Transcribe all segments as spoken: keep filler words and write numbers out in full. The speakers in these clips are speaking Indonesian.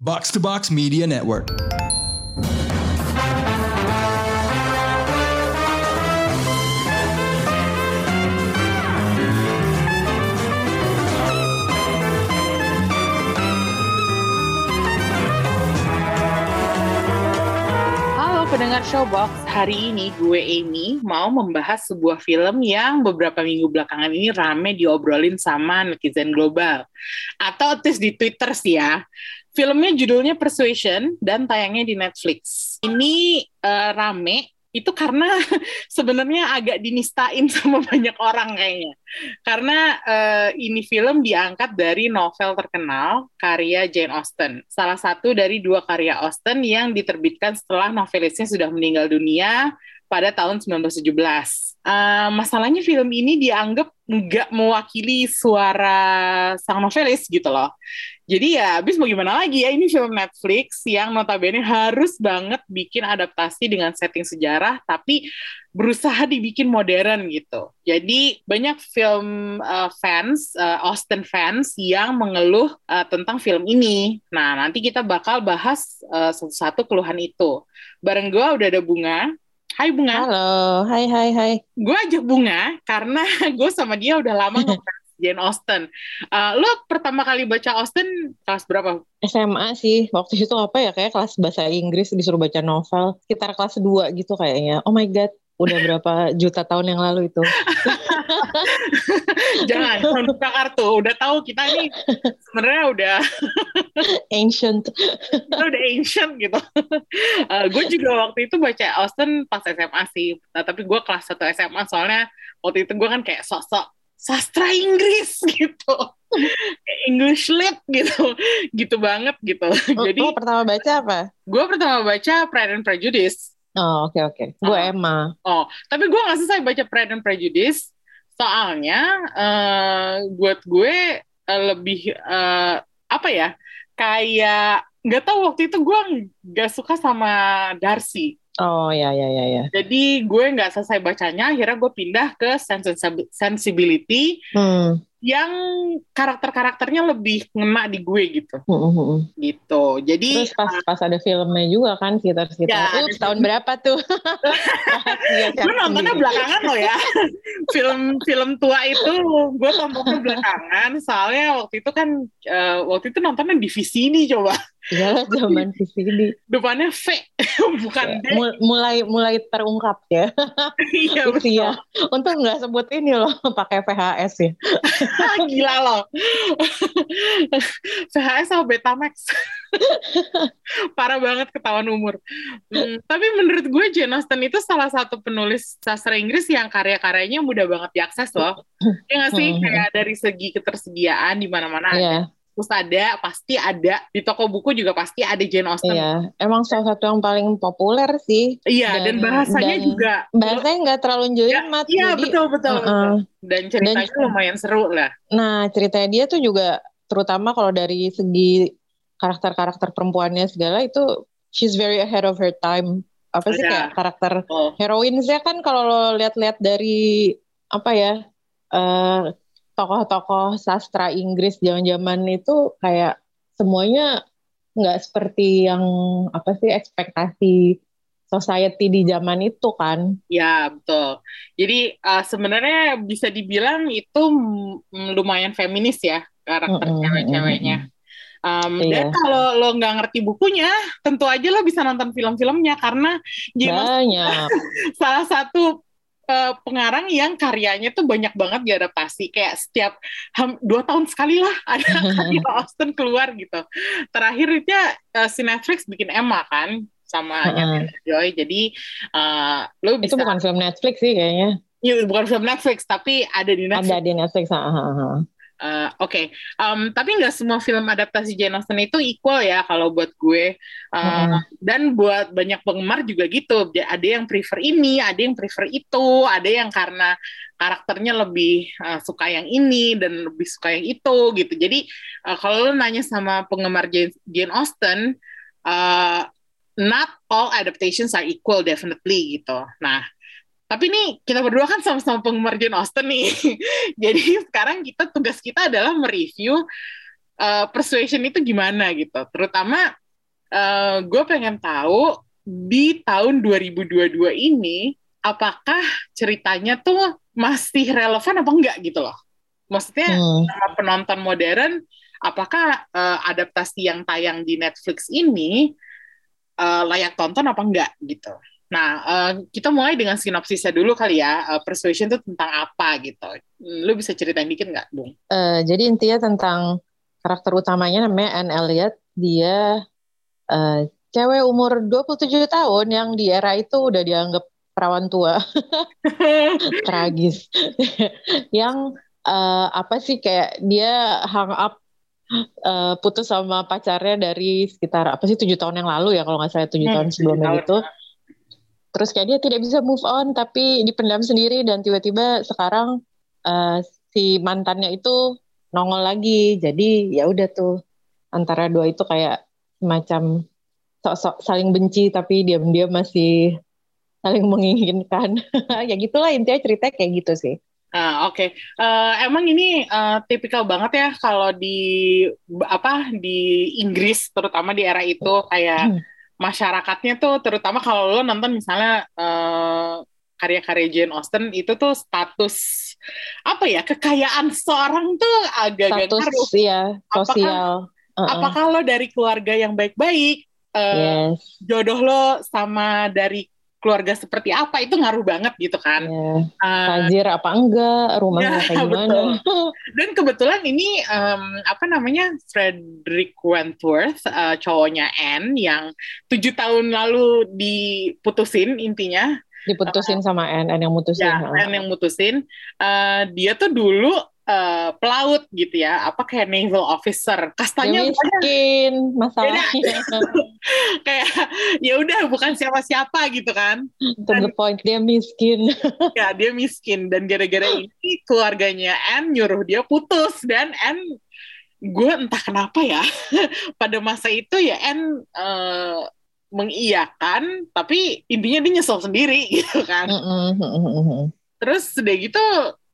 Box to Box Media Network. Pendengar Showbox, hari ini gue Amy mau membahas sebuah film yang beberapa minggu belakangan ini rame diobrolin sama netizen global. Atau tes di Twitter sih ya. Filmnya judulnya Persuasion dan tayangnya di Netflix. Ini uh, rame itu karena sebenarnya agak dinistain sama banyak orang kayaknya. Karena uh, ini film diangkat dari novel terkenal karya Jane Austen. Salah satu dari dua karya Austen yang diterbitkan setelah novelisnya sudah meninggal dunia pada tahun sembilan belas tujuh belas. Uh, masalahnya film ini dianggap nggak mewakili suara sang novelis gitu loh. Jadi ya abis bagaimana lagi ya, ini film Netflix yang notabene harus banget bikin adaptasi dengan setting sejarah, tapi berusaha dibikin modern gitu. Jadi banyak film uh, fans, uh, Austen fans yang mengeluh uh, tentang film ini. Nah nanti kita bakal bahas uh, satu-satu keluhan itu. Bareng gue udah ada Bunga. Hai Bunga. Halo, hai hai hai. Gue ajak Bunga karena gue sama dia udah lama ngebahas Jane Austen. Uh, lo pertama kali baca Austen kelas berapa? S M A sih, waktu itu apa ya, kayak kelas bahasa Inggris disuruh baca novel, sekitar kelas dua gitu kayaknya. Oh my god, udah berapa juta tahun yang lalu itu. Jangan, jangan buka kartu, udah tahu kita ini sebenarnya udah ancient. Kita udah ancient gitu. Uh, gue juga waktu itu baca Austen pas S M A sih, nah, tapi gue kelas satu S M A soalnya waktu itu gue kan kayak sosok sastra Inggris gitu, English lit gitu, gitu banget gitu. Oh, jadi oh, pertama baca apa? Gue pertama baca Pride and Prejudice. Oh oke okay, oke. Okay. Gue oh. Emma. Oh tapi gue nggak selesai baca Pride and Prejudice soalnya uh, buat gue uh, lebih uh, apa ya, kayak nggak tahu, waktu itu gue nggak suka sama Darcy. Oh ya ya ya ya. Jadi gue nggak selesai bacanya, akhirnya gue pindah ke Sense and Sensibility hmm. yang karakter-karakternya lebih ngena di gue gitu. Hmm. Gitu. Jadi terus pas, pas ada filmnya juga kan sekitar-sekitar. Ya, uh, tahun film. Berapa tuh? Gue nontonnya belakangan loh ya. Film-film tua itu gue tontonnya belakangan. Soalnya waktu itu kan uh, waktu itu nontonnya di V C D nih coba. Iya, zaman V C D. Depannya V, bukan D. Mulai mulai terungkap ya. Iya, betul. Ya. Untung nggak sebut ini loh, pakai V H S ya. Gila loh. V H S atau Betamax. Parah banget ketahuan umur. Hmm, tapi menurut gue Jane Austen itu salah satu penulis sastra Inggris yang karya-karyanya mudah banget diakses loh. Ya nggak sih? Kayak dari segi ketersediaan di mana-mana ada. Yeah. Terus ada, pasti ada. Di toko buku juga pasti ada Jane Austen. Iya, emang salah satu yang paling populer sih. Iya, dan, dan bahasanya dan juga. Bahasanya nggak terlalu jelimet. Iya, ya, betul-betul. Uh-uh. Dan ceritanya dan, lumayan seru lah. Nah, ceritanya dia tuh juga, terutama kalau dari segi karakter-karakter perempuannya segala itu, she's very ahead of her time. Apa sih, ada kayak karakter oh. heroinsnya kan kalau lo lihat-lihat dari, apa ya, uh, tokoh-tokoh sastra Inggris zaman-zaman itu kayak semuanya nggak seperti yang apa sih ekspektasi society di zaman itu kan? Ya betul. Jadi uh, sebenarnya bisa dibilang itu mm, lumayan feminis ya karakter mm-hmm. cewek-ceweknya. Um, iya. Dan kalau lo nggak ngerti bukunya, tentu aja lo bisa nonton film-filmnya karena banyak. Salah satu pengarang yang karyanya tuh banyak banget diadaptasi, kayak setiap dua tahun sekali lah ada karya Austen keluar gitu. Terakhirnya uh, si Netflix bikin Emma kan sama Anya Taylor-Joy. Jadi uh, lo bisa, itu bukan film Netflix sih kayaknya. Iya bukan film Netflix tapi ada di Netflix. Ada di Netflix. Uh, Oke, okay. um, tapi nggak semua film adaptasi Jane Austen itu equal ya kalau buat gue. Uh, hmm. Dan buat banyak penggemar juga gitu. Ada yang prefer ini, ada yang prefer itu, ada yang karena karakternya lebih uh, suka yang ini dan lebih suka yang itu gitu. Jadi uh, kalau lo nanya sama penggemar Jane, Jane Austen, uh, not all adaptations are equal definitely gitu. Nah, tapi nih kita berdua kan sama-sama penggemar Jane Austen nih. Jadi sekarang kita tugas kita adalah mereview uh, Persuasion itu gimana gitu. Terutama uh, gue pengen tahu di tahun dua ribu dua puluh dua ini apakah ceritanya tuh masih relevan apa enggak gitu loh. Maksudnya hmm. penonton modern, apakah uh, adaptasi yang tayang di Netflix ini uh, layak tonton apa enggak gitu. Nah, uh, kita mulai dengan sinopsisnya dulu kali ya, uh, Persuasion itu tentang apa gitu. Lu bisa ceritain dikit nggak, Bung? Uh, jadi intinya tentang karakter utamanya namanya Anne Elliot. Dia uh, cewek umur dua puluh tujuh tahun yang di era itu udah dianggap perawan tua. Tragis. Yang uh, apa sih kayak dia hang up, Uh, putus sama pacarnya dari sekitar apa sih tujuh tahun yang lalu ya kalau nggak salah, tujuh hmm, tahun sebelumnya gitu. Terus kayak dia tidak bisa move on tapi dipendam sendiri, dan tiba-tiba sekarang uh, si mantannya itu nongol lagi. Jadi ya udah tuh antara dua itu kayak semacam sok-sok saling benci tapi diam-diam masih saling menginginkan. Ya gitulah intinya, ceritanya kayak gitu sih. Ah, oke, okay. uh, emang ini uh, tipikal banget ya kalau di apa di Inggris, terutama di era itu kayak hmm. masyarakatnya tuh, terutama kalau lo nonton misalnya uh, karya-karya Jane Austen itu tuh status apa ya, kekayaan seorang tuh agak-agak ngaruh. Status ya, sosial. Apakah, uh-uh. apakah lo dari keluarga yang baik-baik, uh, yes. jodoh lo sama dari keluarga seperti apa, itu ngaruh banget gitu kan. Yeah. Uh, Tajir apa enggak, rumahnya kayak gimana. Dan kebetulan ini, um, apa namanya, Frederick Wentworth, uh, cowoknya Anne, yang tujuh tahun lalu diputusin intinya. Diputusin uh, sama Anne, Anne yang mutusin. Ya, Anne yang mutusin. Uh, dia tuh dulu Uh, pelaut gitu ya, apa kayak naval officer, kastanya miskin masalahnya. Kayak ya udah bukan siapa-siapa gitu kan. To the point, dia miskin. Ya dia miskin, dan gara-gara ini keluarganya Anne nyuruh dia putus, dan Anne, gue entah kenapa ya pada masa itu ya Anne uh, mengiyakan, tapi intinya dia nyesel sendiri gitu kan. Terus udah gitu,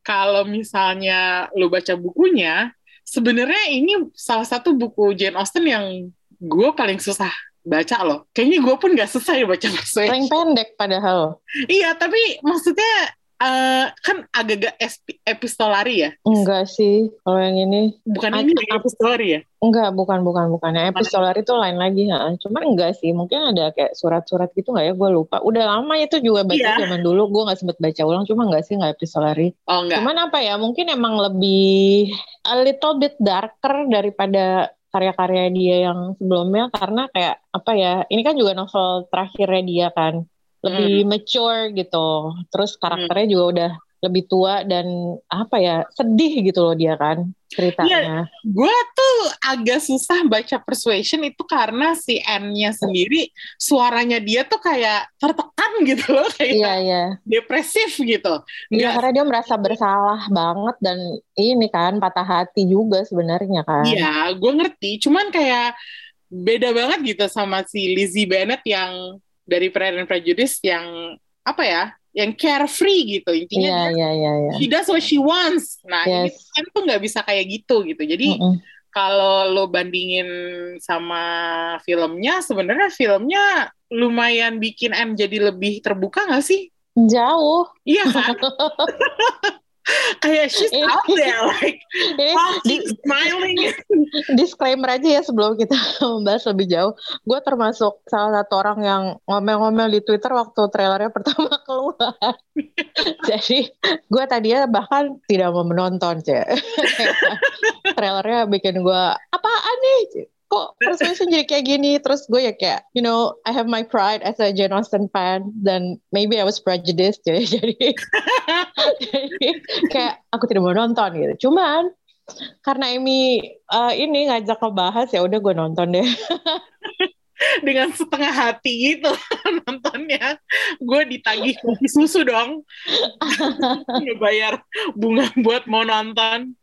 kalau misalnya lo baca bukunya, sebenarnya ini salah satu buku Jane Austen yang gue paling susah baca loh. Kayaknya gue pun gak selesai baca Persuasion. Paling pendek padahal. Iya, tapi maksudnya uh, kan agak-agak epistolari ya? Enggak sih, kalau yang ini. Bukan ini yang epistolari ya? Enggak, bukan, bukan, bukan. Epistolari itu lain lagi. Ha. Cuman enggak sih, mungkin ada kayak surat-surat gitu gak ya, gue lupa. Udah lama itu juga baca yeah. zaman dulu, gue gak sempet baca ulang, cuma enggak sih, enggak epistolari. Oh enggak. Cuman apa ya, mungkin emang lebih a little bit darker daripada karya-karya dia yang sebelumnya, karena kayak apa ya, ini kan juga novel terakhirnya dia kan. Lebih hmm. mature gitu. Terus karakternya hmm. juga udah lebih tua, dan apa ya, sedih gitu loh dia kan ceritanya. Ya, gue tuh agak susah baca Persuasion itu karena si Anne-nya sendiri suaranya dia tuh kayak tertekan gitu loh, kayak iya, iya. depresif gitu. Iya, karena dia merasa bersalah banget, dan ini kan patah hati juga sebenarnya kan. Iya, gue ngerti, cuman kayak beda banget gitu sama si Lizzie Bennet yang dari Pride and Prejudice, yang apa ya, yang carefree gitu intinya. yeah, dia, yeah, yeah, yeah. She does what she wants. Nah yes. ini kan tuh nggak bisa kayak gitu gitu. Jadi mm-hmm. kalau lo bandingin sama filmnya, sebenarnya filmnya lumayan bikin M jadi lebih terbuka nggak sih? Jauh. Iya kan? Kayak she's out there like wow, she's smiling. Disclaimer aja ya sebelum kita membahas lebih jauh, gue termasuk salah satu orang yang ngomel-ngomel di Twitter waktu trailernya pertama keluar. Jadi gue tadinya bahkan tidak mau menonton sih. Trailernya bikin gue apaan nih, kok Persuasion jadi kayak gini. Terus gue ya kayak, you know, I have my pride as a Jane Austen fan, dan maybe I was prejudiced, jadi, jadi, jadi kayak aku tidak mau nonton gitu. Cuman karena Emmy uh, ini ngajak lo bahas, ya udah gue nonton deh. Dengan setengah hati gitu nontonnya. Gue ditagih kopi susu dong. Ngebayar bunga buat mau nonton.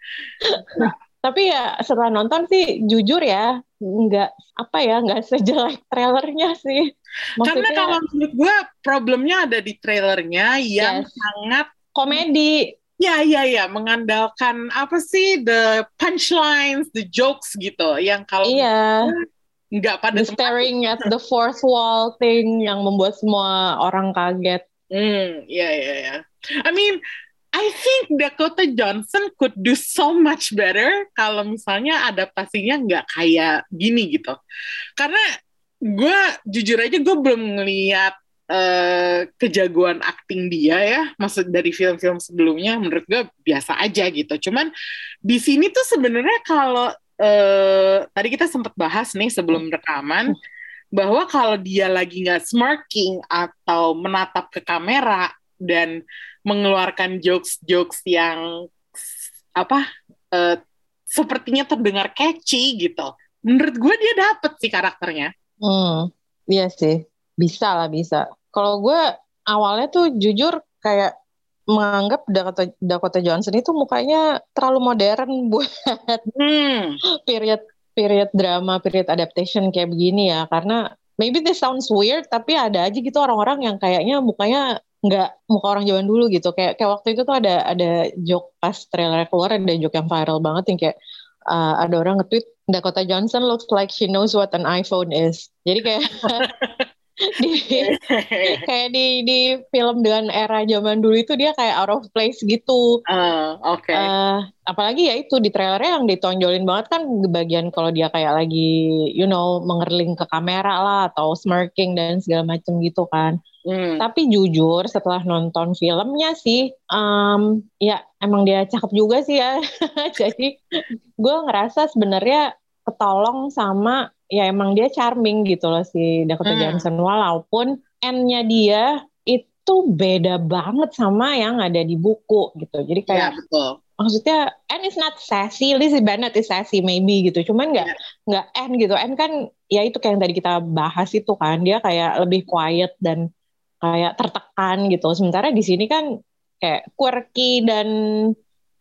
Tapi ya setelah nonton sih jujur ya, nggak apa ya, nggak sejelek trailernya sih. Maksudnya, karena kalau menurut gue problemnya ada di trailernya yang yes. sangat komedi. Ya, ya, ya, mengandalkan apa sih, the punchlines, the jokes gitu, yang kalau iya. nggak pada the staring at the fourth wall thing yang membuat semua orang kaget. Hmm, ya, ya, ya. I mean, I think Dakota Johnson could do so much better kalau misalnya adaptasinya nggak kayak gini gitu. Karena gue jujur aja gue belum ngeliat Uh, kejagoan akting dia ya, maksud dari film-film sebelumnya menurut gue biasa aja gitu. Cuman di sini tuh sebenarnya kalau uh, tadi kita sempat bahas nih sebelum rekaman bahwa kalau dia lagi nggak smirking atau menatap ke kamera dan mengeluarkan jokes-jokes yang apa uh, sepertinya terdengar catchy gitu, menurut gue dia dapet sih karakternya. Hmm, iya sih. Bisa lah, bisa. Kalau gue awalnya tuh jujur kayak menganggap Dakota, Dakota Johnson itu mukanya terlalu modern buat hmm. period period drama, period adaptation kayak begini ya. Karena maybe this sounds weird, tapi ada aja gitu orang-orang yang kayaknya mukanya nggak muka orang zaman dulu gitu. Kayak kayak waktu itu tuh ada ada joke pas trailer keluar, ada joke yang viral banget yang kayak uh, ada orang nge-tweet Dakota Johnson looks like she knows what an iPhone is. Jadi kayak di, kayak di di film dengan era zaman dulu itu dia kayak out of place gitu. Uh, Oke. Okay. Uh, apalagi ya itu di trailernya yang ditonjolin banget kan bagian kalau dia kayak lagi, you know, mengerling ke kamera lah atau smirking dan segala macam gitu kan. Hmm. Tapi jujur setelah nonton filmnya sih, um, ya emang dia cakep juga sih ya. Jadi gue ngerasa sebenarnya ketolong sama ya emang dia charming gitu loh si Dakota hmm. Johnson, walaupun N-nya dia itu beda banget sama yang ada di buku gitu. Jadi kayak ya, betul. Maksudnya N is not sassy, Lizzie Bennet is sassy maybe gitu. Cuman nggak nggak ya. N gitu. N kan ya itu kayak yang tadi kita bahas itu kan dia kayak lebih quiet dan kayak tertekan gitu. Sementara di sini kan kayak quirky dan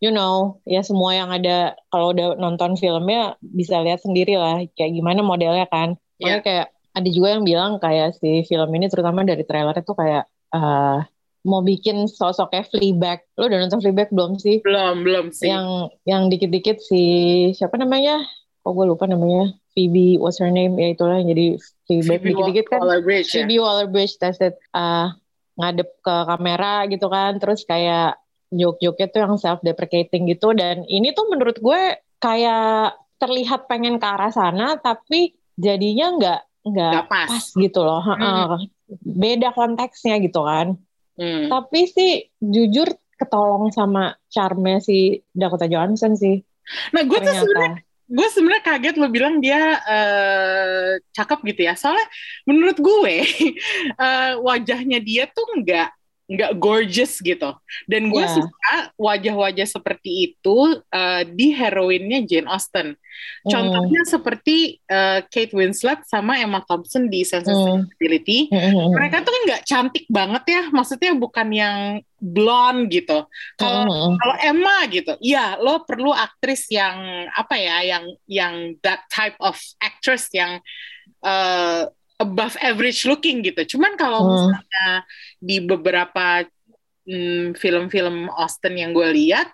you know, ya semua yang ada kalau udah nonton filmnya bisa lihat sendiri lah kayak gimana modelnya kan. Makanya yeah. kayak ada juga yang bilang kayak si film ini terutama dari trailernya tuh kayak uh, mau bikin sosoknya Fleabag. Lo udah nonton Fleabag belum sih? Belum, belum sih. Yang yang dikit-dikit si siapa namanya? Kok gue lupa namanya. Phoebe, what's her name? Ya itulah jadi Fleabag dikit-dikit kan. Waller-Bridge, Phoebe ya? Waller-Bridge tested uh, ngadep ke kamera gitu kan. Terus kayak joke-joke-nya tuh yang self-deprecating gitu. Dan ini tuh menurut gue kayak terlihat pengen ke arah sana, tapi jadinya gak, gak, gak pas. pas gitu loh. Hmm. Beda konteksnya gitu kan. Hmm. Tapi sih jujur ketolong sama charmnya si Dakota Johnson sih. Nah gue tuh sebenernya, gue sebenernya kaget lo bilang dia uh, cakep gitu ya. Soalnya menurut gue uh, wajahnya dia tuh gak nggak gorgeous gitu. Dan gue yeah. suka wajah-wajah seperti itu uh, di heroinnya Jane Austen. Contohnya mm. seperti uh, Kate Winslet sama Emma Thompson di Sense and Sensibility. Mm. Mereka tuh kan nggak cantik banget ya. Maksudnya bukan yang blonde gitu. Kalau mm. kalau Emma gitu, ya lo perlu aktris yang apa ya, yang yang that type of actress yang uh, above average looking gitu. Cuman kalau misalnya hmm. di beberapa mm, film-film Austen yang gue lihat,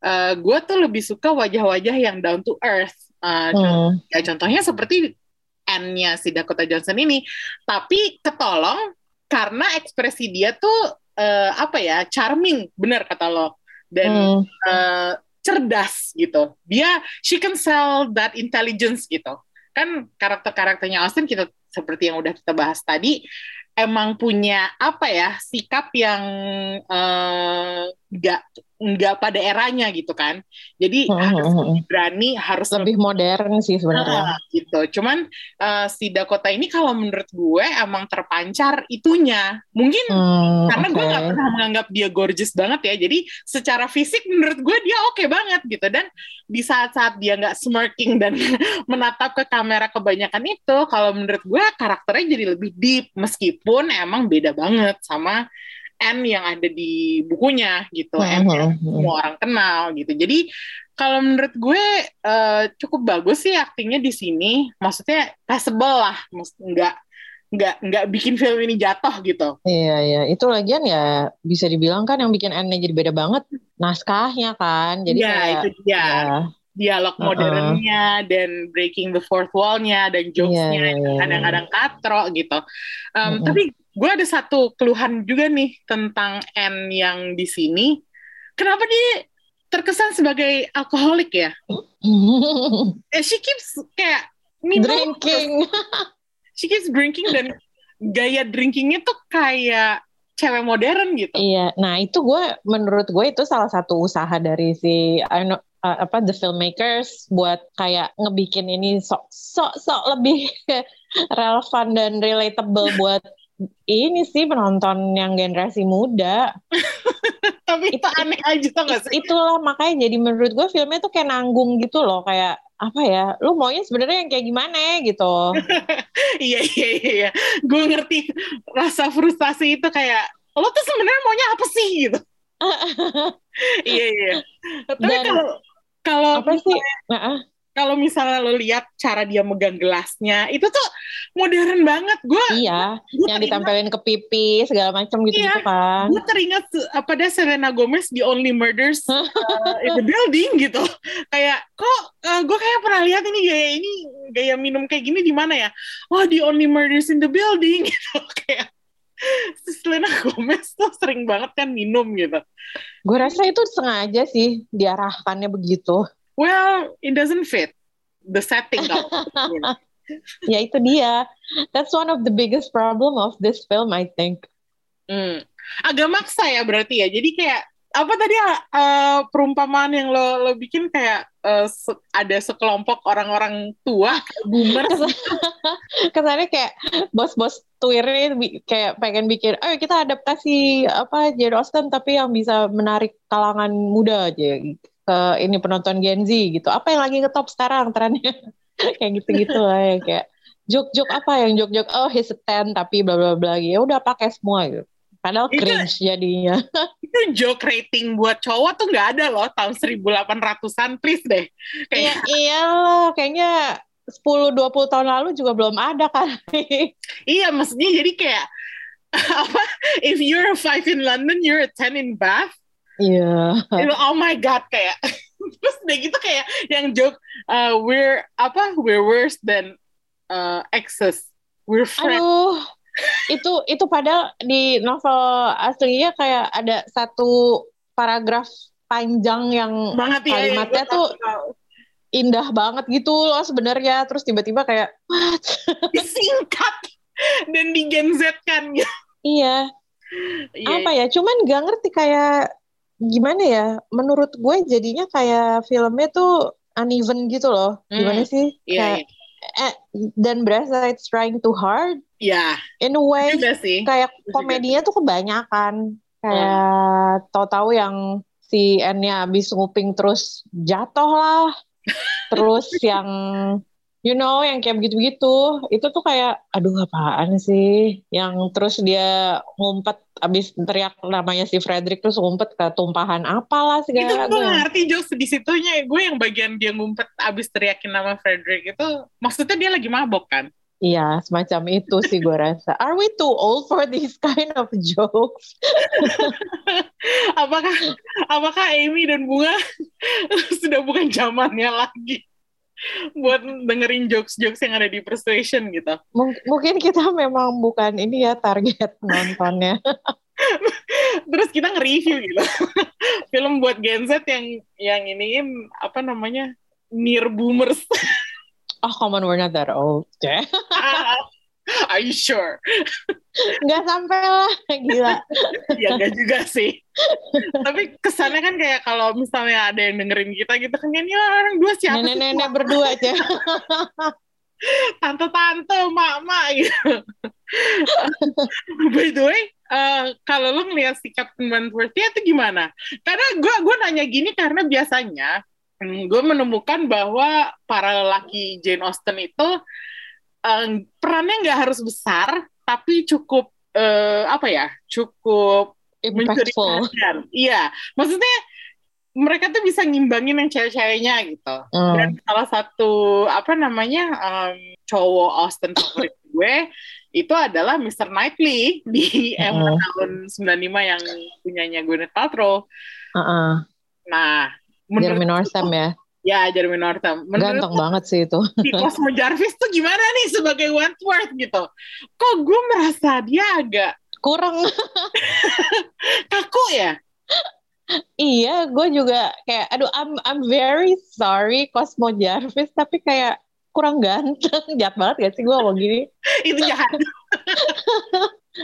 uh, gue tuh lebih suka wajah-wajah yang down to earth. Uh, hmm. Ya contohnya seperti Anne-nya si Dakota Johnson ini, tapi ketolong karena ekspresi dia tuh uh, apa ya, charming, bener kata lo, dan hmm. uh, cerdas gitu. Dia she can sell that intelligence gitu. Kan karakter-karakternya Austen kita seperti yang udah kita bahas tadi, emang punya apa ya, sikap yang nggak eh, nggak pada eranya gitu kan. Jadi hmm, harus hmm, berani, harus lebih, lebih modern sih sebenarnya. Nah, gitu. Cuman eh, si Dakota ini kalau menurut gue emang terpancar itunya. Mungkin hmm, karena okay. gue nggak pernah menganggap dia gorgeous banget ya. Jadi secara fisik menurut gue dia oke okay banget gitu. Dan di saat-saat dia nggak smirking dan menatap ke kamera kebanyakan itu, kalau menurut gue karakternya jadi lebih deep meskipun pun emang beda banget sama N yang ada di bukunya gitu. N yang semua orang kenal gitu. Jadi kalau menurut gue uh, cukup bagus sih aktingnya di sini. Maksudnya passable lah, nggak nggak nggak bikin film ini jatuh gitu. Iya iya, itu lagian ya bisa dibilang kan yang bikin Anne jadi beda banget naskahnya kan. Jadi ya, kayak itu dia. Ya. Dialog uh-uh. modernnya dan breaking the fourth wall-nya dan jokes-nya yeah, yeah, yeah, kadang-kadang katro gitu. Um, uh-uh. Tapi gue ada satu keluhan juga nih tentang Anne yang di sini. Kenapa dia terkesan sebagai alkoholik ya? She keeps kayak minum, drinking. She keeps drinking dan gaya drinkingnya tuh kayak cewek modern gitu. Iya, nah itu gue menurut gue itu salah satu usaha dari si I know, uh, apa the filmmakers buat kayak ngebikin ini sok sok sok lebih relevan dan relatable buat ini sih penonton yang generasi muda. Tapi itu aneh aja tau gak sih? Itulah makanya jadi menurut gue filmnya tuh kayak nanggung gitu loh, kayak apa ya, lu maunya sebenarnya yang kayak gimana gitu. Iya iya iya, gue ngerti rasa frustasi itu kayak lo tuh sebenarnya maunya apa sih gitu. Iya iya. Tapi kalau kalau apa sih? Kalau misalnya lo lihat cara dia megang gelasnya, itu tuh modern banget. Gua, iya, gua yang teringat, ditampilin ke pipi, segala macam gitu, iya, gitu kan. Gue teringat pada Selena Gomez di Only Murders uh, in the Building gitu. Kayak, kok uh, gue kayak pernah lihat ini gaya ini, gaya minum kayak gini di mana ya? Oh, di Only Murders in the Building gitu. Kayak Selena Gomez tuh sering banget kan minum gitu. Gue rasa itu sengaja sih diarahkannya begitu. Well, it doesn't fit the setting. Ya itu dia. That's one of the biggest problem of this film, I think. Hmm. Agak maksa ya berarti ya. Jadi kayak apa tadi uh, perumpamaan yang lo lo bikin kayak uh, se- ada sekelompok orang-orang tua boomer. Kesannya kayak bos-bos Twitter kayak pengen bikin, ayo kita adaptasi apa Jane Austen tapi yang bisa menarik kalangan muda aja. Ke ini penonton Gen Z gitu. Apa yang lagi ngetop sekarang trennya? Kayak gitu-gitu lah ya, kayak joke-joke apa yang joke-joke oh he's a ten tapi bla bla bla gitu. Ya udah pakai semua gitu. Padahal itu, cringe jadinya. Itu joke rating buat cowok tuh enggak ada loh tahun seribu delapan ratusan, please deh. Kayak ya, iyalah, kayaknya sepuluh dua puluh tahun lalu juga belum ada kali. Iya, maksudnya jadi kayak apa if you're a five in London, you're a ten in Bath. Iya. Yeah. Oh my god, kayak terus udah gitu kayak yang joke uh, we're apa we're worse than uh, exes, we're friends. Aduh, itu itu padahal di novel aslinya kayak ada satu paragraf panjang yang banget, kalimatnya ya, ya, tuh indah banget gitu loh sebenarnya, terus tiba-tiba kayak what? Disingkat dan di Gen Z kan. Iya. Apa ya? Cuman nggak ngerti kayak gimana ya, menurut gue jadinya kayak filmnya tuh uneven gitu loh, gimana hmm, sih yeah, kayak, yeah. Eh, dan berasa it's trying too hard yeah. In a way kayak komedinya tuh kebanyakan kayak hmm. Tau-tau yang si Anne-nya abis nguping terus jatuh lah. Terus yang you know yang kayak begitu-begitu itu tuh kayak aduh apaan sih, yang terus dia ngumpet abis teriak namanya si Frederick terus ngumpet ke tumpahan apalah segala. Itu gue ngerti jokes di situnya. Gue yang bagian dia ngumpet abis teriakin nama Frederick itu maksudnya dia lagi mabok kan? Iya semacam itu sih gue rasa. Are we too old for these kind of jokes? apakah apakah Amy dan Bunga sudah bukan zamannya lagi buat dengerin jokes-jokes yang ada di Persuasion gitu? M- mungkin kita memang bukan ini ya target nontonnya. Terus kita nge-review gitu film buat Gen Z yang yang ini apa namanya near boomers. Oh come on, we're not that old. Yeah. uh, Are you sure? Nggak sampai lah, gila. Ya nggak juga sih. Tapi kesannya kan kayak kalau misalnya ada yang dengerin kita gitu kan, ya orang dua siapa? Nenek-nenek berdua aja. Tante-tante, mak-mak gitu. By the way, uh, kalau lo ngeliat si Captain Wentworth-nya itu gimana? Karena gue gue nanya gini karena biasanya hmm, gue menemukan bahwa para lelaki Jane Austen itu uh, perannya nggak harus besar, tapi cukup uh, apa ya, cukup impactful. Iya, maksudnya mereka tuh bisa ngimbangin yang cewek-ceweknya gitu. Mm. Dan salah satu apa namanya um, cowok Austen favorit gue itu adalah mister Knightley di Emma tahun sembilan puluh lima yang punyanya Gwyneth Paltrow. Uh-uh. Nah, Jeremy Northam ya. Ya, Jeremy Northam. Ganteng tuh, banget sih itu. Si Cosmo Jarvis tuh gimana nih sebagai Wentworth gitu? Kok gue merasa dia agak kurang kaku ya? Iya, gue juga kayak, aduh, I'm I'm very sorry Cosmo Jarvis, tapi kayak kurang ganteng. Jahat banget gak sih gue ngomong gini? Itu jahat.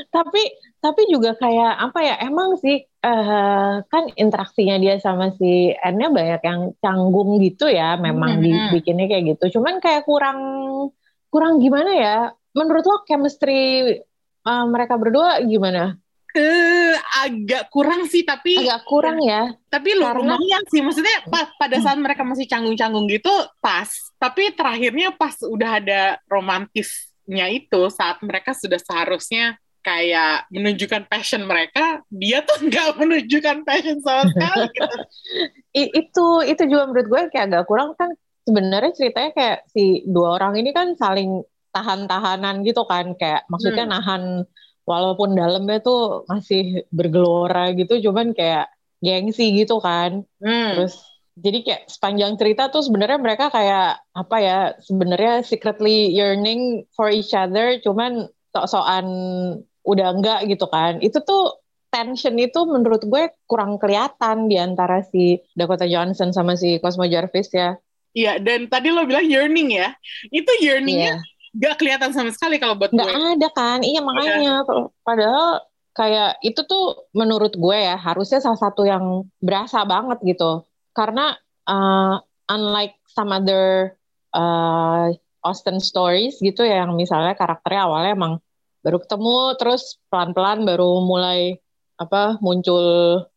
tapi tapi juga kayak apa ya, emang sih uh, kan interaksinya dia sama si Anne banyak yang canggung gitu ya, memang mm-hmm. dibikinnya kayak gitu, cuman kayak kurang kurang gimana ya, menurut lo chemistry uh, mereka berdua gimana? Uh, agak kurang sih, tapi agak kurang ya, tapi lumayan karena... sih, maksudnya pa- pada saat mereka masih canggung-canggung gitu pas, tapi terakhirnya pas udah ada romantisnya itu saat mereka sudah seharusnya kayak menunjukkan passion mereka, dia tuh nggak menunjukkan passion sama sekali gitu. itu itu juga menurut gue kayak agak kurang. Kan sebenarnya ceritanya kayak si dua orang ini kan saling tahan-tahanan gitu kan, kayak maksudnya hmm. nahan walaupun dalamnya tuh masih bergelora gitu, cuman kayak gengsi gitu kan. Hmm. Terus jadi kayak sepanjang cerita tuh sebenarnya mereka kayak apa ya, sebenarnya secretly yearning for each other, cuman sok-sokan udah enggak gitu kan. Itu tuh tension itu menurut gue kurang kelihatan di antara si Dakota Johnson sama si Cosmo Jarvis ya. Iya, dan tadi lo bilang yearning ya. Itu yearningnya yeah. gak kelihatan sama sekali kalau buat gak gue. Gak ada kan, iya makanya. Okay. Padahal kayak itu tuh menurut gue ya, harusnya salah satu yang berasa banget gitu. Karena uh, unlike some other uh, Austen stories gitu ya, yang misalnya karakternya awalnya emang baru ketemu, terus pelan-pelan baru mulai apa muncul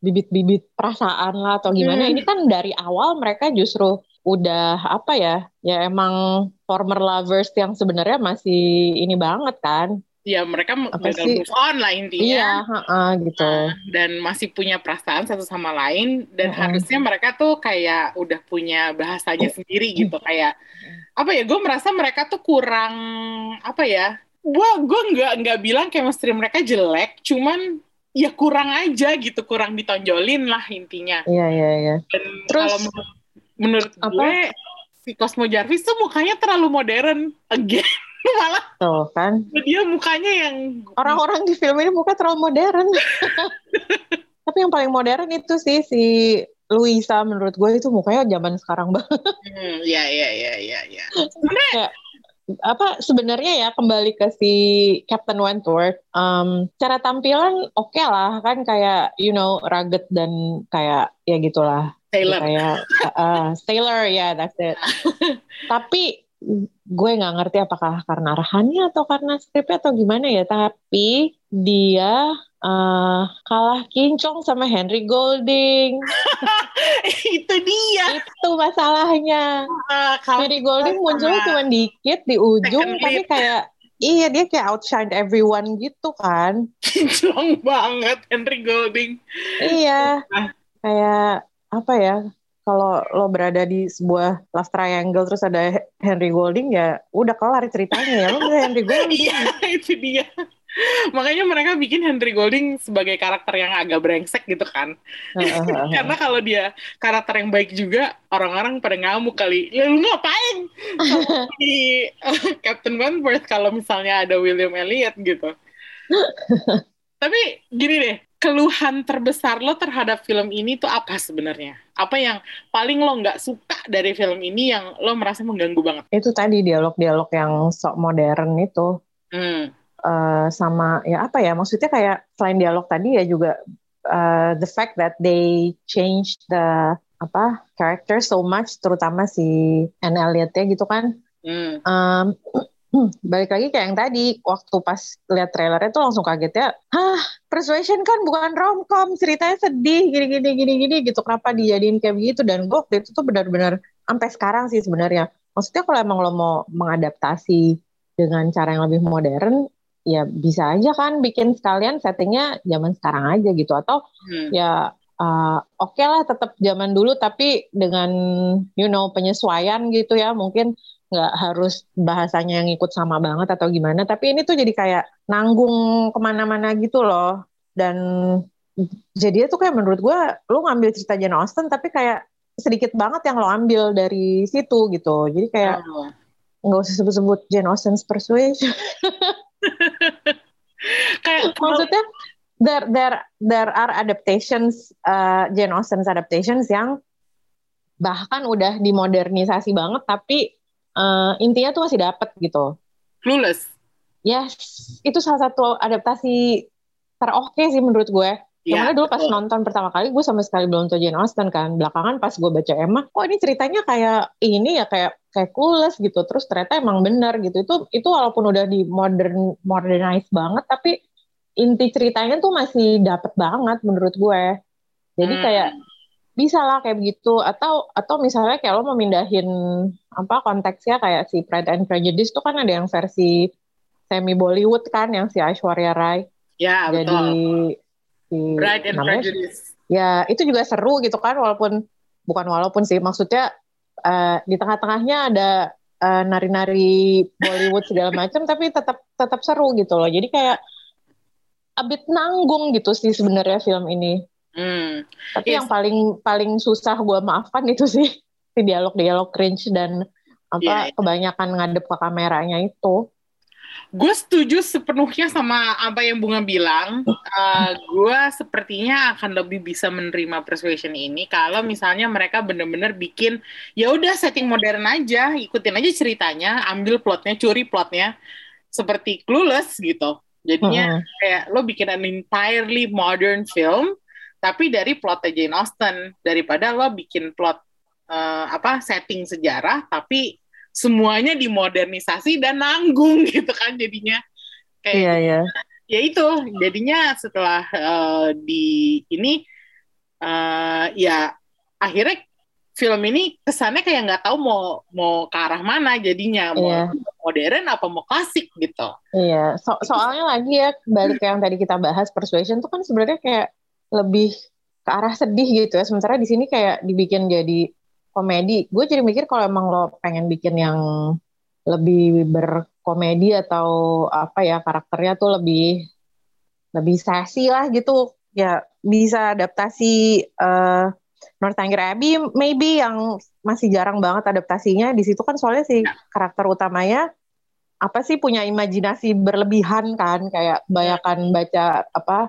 bibit-bibit perasaan lah atau gimana. Hmm. Ini kan dari awal mereka justru udah apa ya, ya emang former lovers yang sebenarnya masih ini banget kan. Ya mereka gagal move on lah intinya. Iya, uh, gitu. Dan masih punya perasaan satu sama lain. Dan uh-huh. harusnya mereka tuh kayak udah punya bahasanya sendiri gitu. Kayak apa ya, gue merasa mereka tuh kurang apa ya, gue gue nggak nggak bilang chemistry mereka jelek, cuman ya kurang aja gitu, kurang ditonjolin lah intinya. Iya iya iya. Dan terus kalau menurut, menurut gue si Cosmo Jarvis tuh mukanya terlalu modern again. Malah tuh kan dia mukanya yang orang-orang di film ini muka terlalu modern. Tapi yang paling modern itu sih si Luisa, menurut gue itu mukanya zaman sekarang banget. hmm, ya ya ya ya ya sebenarnya apa sebenarnya ya kembali ke si Captain Wentworth, um, cara tampilan oke okay lah kan, kayak you know rugged dan kayak ya gitulah sailor kayak uh, sailor ya yeah, that's it. Tapi gue nggak ngerti apakah karena arahannya atau karena skripnya atau gimana ya, tapi dia uh, kalah kinclong sama Henry Golding. Itu dia. Itu masalahnya. Uh, Henry Golding munculnya cuma dikit di ujung, tapi kayak iya dia kayak outshine everyone gitu kan. Kinclong banget Henry Golding. Iya. Kayak apa ya? Kalau lo berada di sebuah love triangle terus ada Henry Golding ya udah kelar ceritanya ya, lo bisa Henry Golding. Iya itu dia. Makanya mereka bikin Henry Golding sebagai karakter yang agak brengsek gitu kan. Karena kalau dia karakter yang baik juga orang-orang pada ngamuk kali. Ya lu ngapain? Di Captain Wentworth kalau misalnya ada William Elliot gitu. Tapi gini deh, keluhan terbesar lo terhadap film ini tuh apa sebenarnya? Apa yang paling lo nggak suka dari film ini yang lo merasa mengganggu banget? Itu tadi dialog-dialog yang sok modern itu. Hmm. Uh, sama ya apa ya, maksudnya kayak selain dialog tadi ya juga uh, the fact that they changed the apa character so much, terutama si Anne Elliot-nya gitu kan. Hmm. Um, Hmm, balik lagi kayak yang tadi, waktu pas lihat trailernya tuh langsung kagetnya, hah, Persuasion kan bukan romcom, ceritanya sedih, gini-gini, gini-gini gitu, kenapa dijadiin kayak begitu. Dan gue waktu itu tuh benar-benar, sampai sekarang sih sebenarnya, maksudnya kalau emang lo mau mengadaptasi dengan cara yang lebih modern, ya bisa aja kan, bikin sekalian settingnya zaman sekarang aja gitu, atau hmm. ya... Uh, oke okay lah tetap zaman dulu tapi dengan you know penyesuaian gitu ya, mungkin nggak harus bahasanya yang ikut sama banget atau gimana, tapi ini tuh jadi kayak nanggung kemana-mana gitu loh. Dan jadinya tuh kayak menurut gue, lo ngambil cerita Jane Austen tapi kayak sedikit banget yang lo ambil dari situ gitu. Jadi kayak nggak usah sebut-sebut Jane Austen's Persuasion. Kayak maksudnya there there there are adaptations, uh, Jane Austen's adaptations yang bahkan udah dimodernisasi banget tapi uh, intinya tuh masih dapet gitu. Clueless. Yes, itu salah satu adaptasi teroke sih menurut gue. Ya, karena dulu pas betul. Nonton pertama kali gue sama sekali belum tahu Jane Austen kan. Belakangan pas gue baca Emma, oh ini ceritanya kayak ini ya, kayak kayak Clueless gitu. Terus ternyata emang benar gitu. Itu itu walaupun udah di modern modernize banget, tapi inti ceritanya tuh masih dapet banget menurut gue. Jadi kayak hmm. bisa lah kayak begitu, atau atau misalnya kayak lo mau mindahin apa konteksnya, kayak si Pride and Prejudice tuh kan ada yang versi semi Bollywood kan, yang si Aishwarya Rai. Ya, jadi betul. Si, Pride and namanya, Prejudice. Ya, itu juga seru gitu kan, walaupun bukan walaupun sih, maksudnya uh, di tengah-tengahnya ada uh, nari-nari Bollywood segala macam, tapi tetap tetap seru gitu loh. Jadi kayak a bit nanggung gitu sih sebenarnya film ini. Hmm. Tapi yes. yang paling paling susah gue maafkan itu sih si dialog-dialog cringe dan apa yeah, kebanyakan yeah. ngadep ke kameranya itu. Gue setuju sepenuhnya sama apa yang Bunga bilang. Uh, gue sepertinya akan lebih bisa menerima Persuasion ini kalau misalnya mereka benar-benar bikin, ya udah setting modern aja, ikutin aja ceritanya, ambil plotnya, curi plotnya, seperti Clueless gitu. Jadinya hmm. kayak lo bikin an entirely modern film, tapi dari plotnya Jane Austen, daripada lo bikin plot uh, apa setting sejarah, tapi semuanya dimodernisasi dan nanggung gitu kan jadinya kayak yeah, yeah. ya itu jadinya setelah uh, di ini uh, ya akhirnya film ini kesannya kayak nggak tahu mau mau ke arah mana jadinya, mau yeah. modern apa mau klasik gitu. Iya yeah. so- soalnya lagi ya balik ke yang tadi kita bahas, Persuasion tuh kan sebenarnya kayak lebih ke arah sedih gitu ya, sementara di sini kayak dibikin jadi komedi. Gue jadi mikir kalau emang lo pengen bikin yang lebih berkomedi atau apa ya, karakternya tuh lebih lebih sassy lah gitu ya, bisa adaptasi uh, Northanger Abbey maybe, yang masih jarang banget adaptasinya. Di situ kan soalnya si karakter utamanya apa sih, punya imajinasi berlebihan kan, kayak kebanyakan baca apa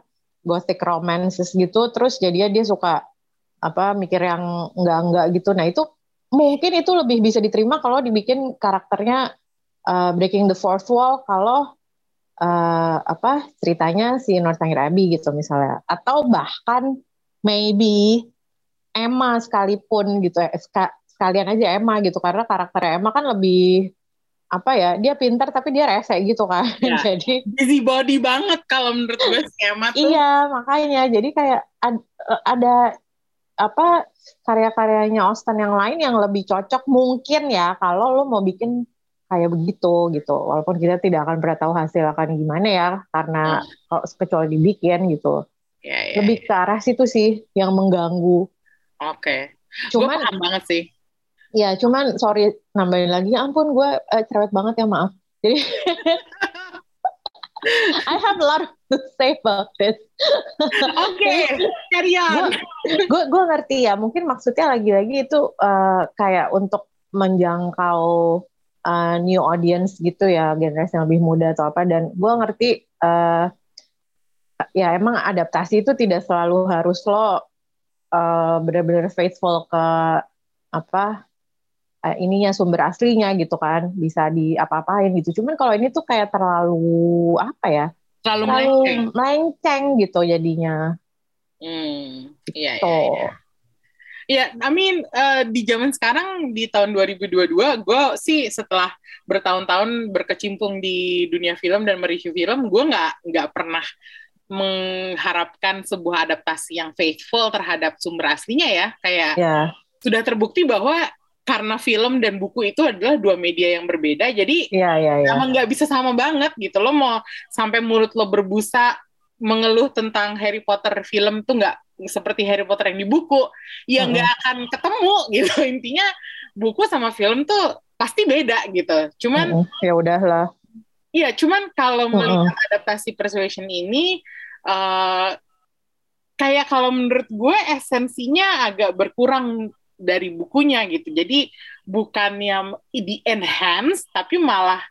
gothic romances gitu, terus jadinya dia suka apa mikir yang enggak-enggak gitu. Nah itu mungkin itu lebih bisa diterima kalau dibikin karakternya uh, breaking the fourth wall, kalau uh, apa ceritanya si Northanger Abbey gitu misalnya, atau bahkan maybe Emma sekalipun gitu, eh, sekalian aja Emma gitu, karena karakternya Emma kan lebih apa ya, dia pintar tapi dia rese gitu kan ya, jadi busybody banget kalau menurut gue si Emma tuh. Iya makanya, jadi kayak ad- ada apa karya-karyanya Austen yang lain yang lebih cocok mungkin ya kalau lo mau bikin kayak begitu gitu, walaupun kita tidak akan pernah tahu hasil akan gimana ya, karena kalau hmm. kecuali dibikin gitu ya, ya, lebih ya. ke arah situ sih yang mengganggu. Oke okay. Cuman gue paham banget sih ya, cuman sorry nambahin lagi, ampun gue uh, cerewet banget ya, maaf. Jadi I have a lot to say about this. Oke, okay, carry on. Gue gue ngerti ya. Mungkin maksudnya lagi-lagi itu uh, kayak untuk menjangkau uh, new audience gitu ya, generasi yang lebih muda atau apa. Dan gue ngerti uh, ya emang adaptasi itu tidak selalu harus lo uh, benar-benar faithful ke apa uh, ininya, sumber aslinya gitu kan, bisa di apa-apain gitu. Cuman kalau ini tuh kayak terlalu apa ya, terlalu melenceng, melenceng gitu jadinya. Hmm, iya, gitu. iya, iya. Ya, I mean uh, di zaman sekarang di tahun dua ribu dua puluh dua, gue sih setelah bertahun-tahun berkecimpung di dunia film dan mereview film, gue nggak nggak pernah mengharapkan sebuah adaptasi yang faithful terhadap sumber aslinya ya, kayak yeah. sudah terbukti bahwa karena film dan buku itu adalah dua media yang berbeda, jadi ya, ya, ya. emang nggak bisa sama banget gitu. Lo mau sampai mulut lo berbusa mengeluh tentang Harry Potter film tuh nggak seperti Harry Potter yang di buku, ya nggak hmm. akan ketemu gitu. Intinya buku sama film tuh pasti beda gitu. Cuman mm-hmm. ya udahlah. Iya, cuman kalau melihat mm-hmm. adaptasi Persuasion ini uh, kayak kalau menurut gue esensinya agak berkurang dari bukunya gitu. Jadi bukannya di enhance tapi malah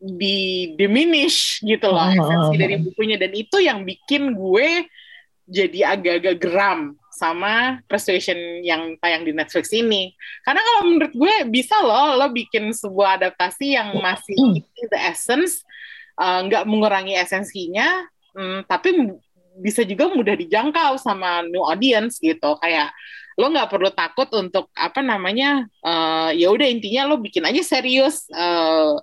di diminish gitu loh esensi dari bukunya, dan itu yang bikin gue jadi agak-agak geram sama Persuasion yang tayang di Netflix ini. Karena kalau menurut gue bisa loh lo bikin sebuah adaptasi yang masih the essence, uh, gak mengurangi esensinya, um, tapi bisa juga mudah dijangkau sama new audience gitu. Kayak lo nggak perlu takut untuk apa namanya, uh, ya udah intinya lo bikin aja serius, uh,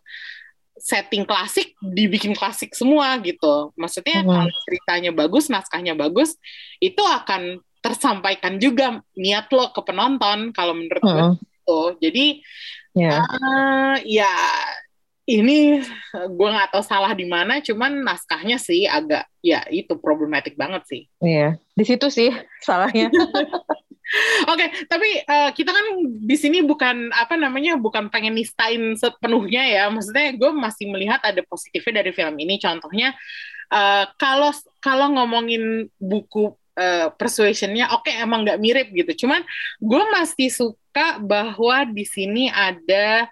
setting klasik dibikin klasik semua gitu. Maksudnya hmm. kalau ceritanya bagus, naskahnya bagus, itu akan tersampaikan juga niat lo ke penonton kalau menurut hmm. gue gitu. Jadi yeah. uh, ya ini gue nggak tahu salah di mana, cuman naskahnya sih agak ya itu problematik banget sih. Iya, yeah. di situ sih salahnya. Oke, okay, tapi uh, kita kan di sini bukan apa namanya, bukan pengen nistain sepenuhnya ya. Maksudnya gue masih melihat ada positifnya dari film ini. Contohnya uh, kalau kalau ngomongin buku uh, Persuasion-nya, oke okay, emang nggak mirip gitu. Cuman gue masih suka bahwa di sini ada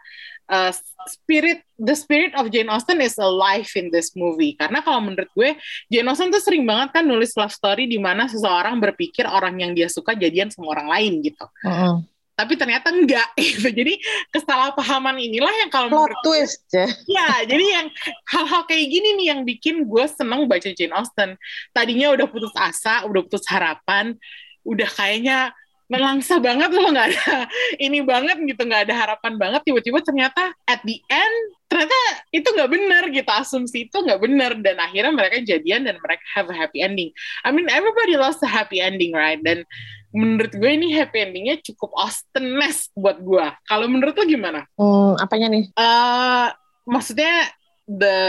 uh, spirit, the spirit of Jane Austen is alive in this movie. Karena kalau menurut gue Jane Austen tuh sering banget kan nulis love story di mana seseorang berpikir orang yang dia suka jadian sama orang lain gitu. Uh-huh. Tapi ternyata enggak gitu. Jadi kesalahpahaman inilah yang kalau menurut twist ya. Ya, jadi yang hal-hal kayak gini nih yang bikin gue seneng baca Jane Austen. Tadinya udah putus asa, udah putus harapan, udah kayaknya melangsa banget loh, nggak ada ini banget gitu, nggak ada harapan banget, tiba-tiba ternyata at the end ternyata itu nggak benar gitu, asumsi itu nggak benar, dan akhirnya mereka jadian dan mereka have a happy ending. I mean everybody loves a happy ending, right? Dan menurut gue ini happy endingnya cukup Austen-ness buat gue. Kalau menurut lo gimana? Hmm, apanya nih? Uh, maksudnya the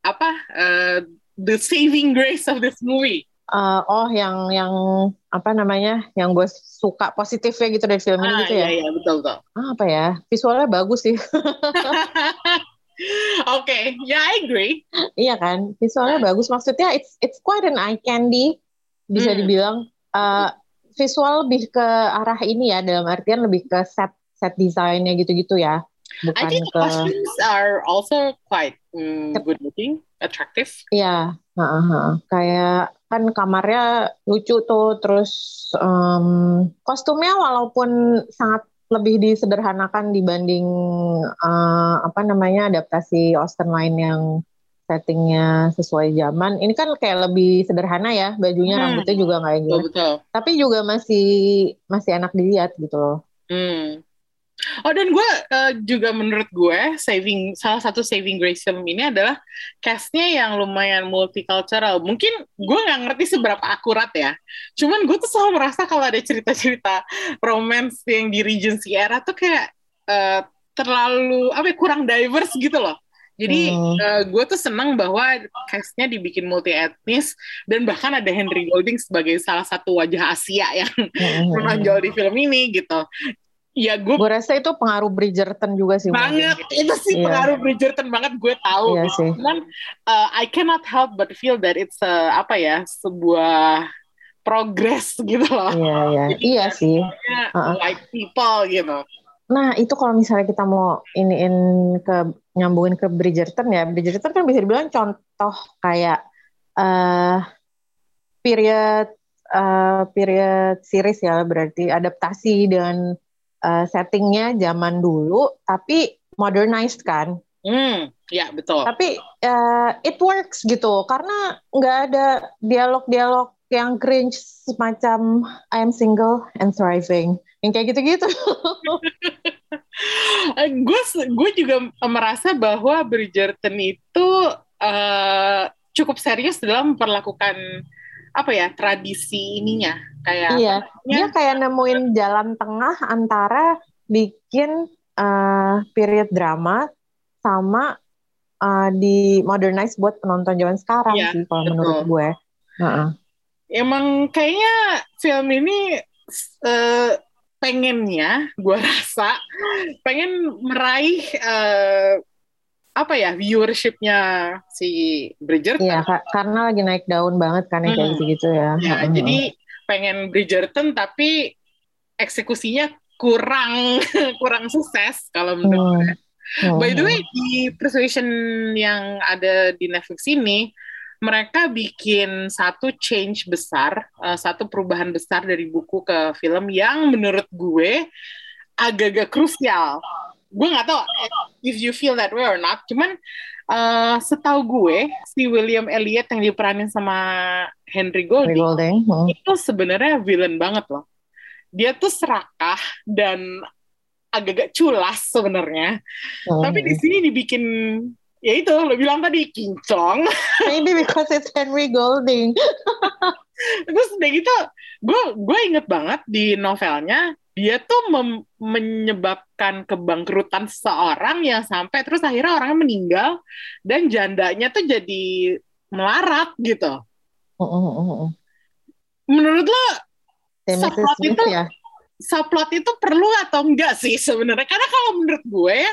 apa uh, the saving grace of this movie. Uh, oh yang yang apa namanya, yang gue suka positifnya gitu dari film ini ah, gitu ya. Iya, iya, betul betul. Ah, apa ya, visualnya bagus sih. Oke, okay. Ya yeah, I agree. Iya kan, visualnya yeah. bagus, maksudnya it's it's quite an eye candy bisa hmm. dibilang. Uh, visual lebih ke arah ini ya, dalam artian lebih ke set set desainnya gitu-gitu ya. Bukan I think ke... costumes are also quite um, good looking, attractive. Iya. Uh-huh. Kayak kan kamarnya lucu tuh, terus um, kostumnya walaupun sangat lebih disederhanakan dibanding uh, apa namanya adaptasi Austen lain yang settingnya sesuai zaman, ini kan kayak lebih sederhana ya bajunya, hmm. rambutnya juga nggak yang gitu, tapi juga masih masih enak dilihat gitu loh. Hmm. Oh, dan gue uh, juga menurut gue saving salah satu saving grace film ini adalah castnya yang lumayan multicultural. Mungkin gue nggak ngerti seberapa akurat ya. Cuman gue tuh selalu merasa kalau ada cerita-cerita romance yang di Regency era tuh kayak uh, terlalu apa kurang diverse gitu loh. Jadi hmm. uh, gue tuh senang bahwa castnya dibikin multi etnis, dan bahkan ada Henry Golding sebagai salah satu wajah Asia yang hmm. menonjol di film ini gitu. Ya, gue rasa itu pengaruh Bridgerton juga sih. Banget, mungkin. Itu sih pengaruh yeah. Bridgerton banget, gue tahu. Yeah, cuman uh, I cannot help but feel that it's a, apa ya, sebuah progress gitu loh. Yeah, yeah. Jadi, iya sih. Uh-uh. Like people gitu. Nah itu kalau misalnya kita mau iniin ke nyambungin ke Bridgerton ya, Bridgerton kan bisa dibilang contoh kayak uh, period uh, period series ya, berarti adaptasi dan Uh, settingnya zaman dulu tapi modernized kan. Hmm, ya betul. Tapi uh, it works gitu karena nggak ada dialog-dialog yang cringe semacam I am single and thriving yang kayak gitu-gitu. Gue gue juga merasa bahwa Bridgerton itu uh, cukup serius dalam memperlakukan apa ya tradisi ininya, kayak iya dia kayak nemuin jalan tengah antara bikin uh, period drama sama uh, di modernize buat penonton zaman sekarang iya, sih kalau betul. Menurut gue uh-uh. emang kayaknya film ini uh, pengennya, gue rasa pengen meraih uh, apa ya viewership-nya si Bridgerton. Iya, ka- karena lagi naik daun banget kan, hmm. kayak gitu-gitu ya. Ya hmm. Jadi pengen Bridgerton tapi eksekusinya kurang kurang sukses kalau menurut hmm. hmm. By the way, di Persuasion yang ada di Netflix ini, mereka bikin satu change besar, uh, satu perubahan besar dari buku ke film yang menurut gue agak-agak krusial. Gue nggak tahu if you feel that way or not, cuman uh, setahu gue si William Elliot yang diperanin sama Henry Golding, Henry Golding. Hmm. itu sebenarnya villain banget loh. Dia tuh serakah dan agak-agak culas sebenarnya, hmm. tapi di sini dibikin ya itu lo bilang tadi kincong. Maybe because it's Henry Golding. Terus udah gitu, gue gue inget banget di novelnya. Dia tuh mem- menyebabkan kebangkrutan seseorang yang sampai terus akhirnya orangnya meninggal dan jandanya tuh jadi melarat gitu. Oh, oh, oh. Menurut lo subplot itu, ya? subplot itu perlu atau enggak sih sebenarnya? Karena kalau menurut gue ya,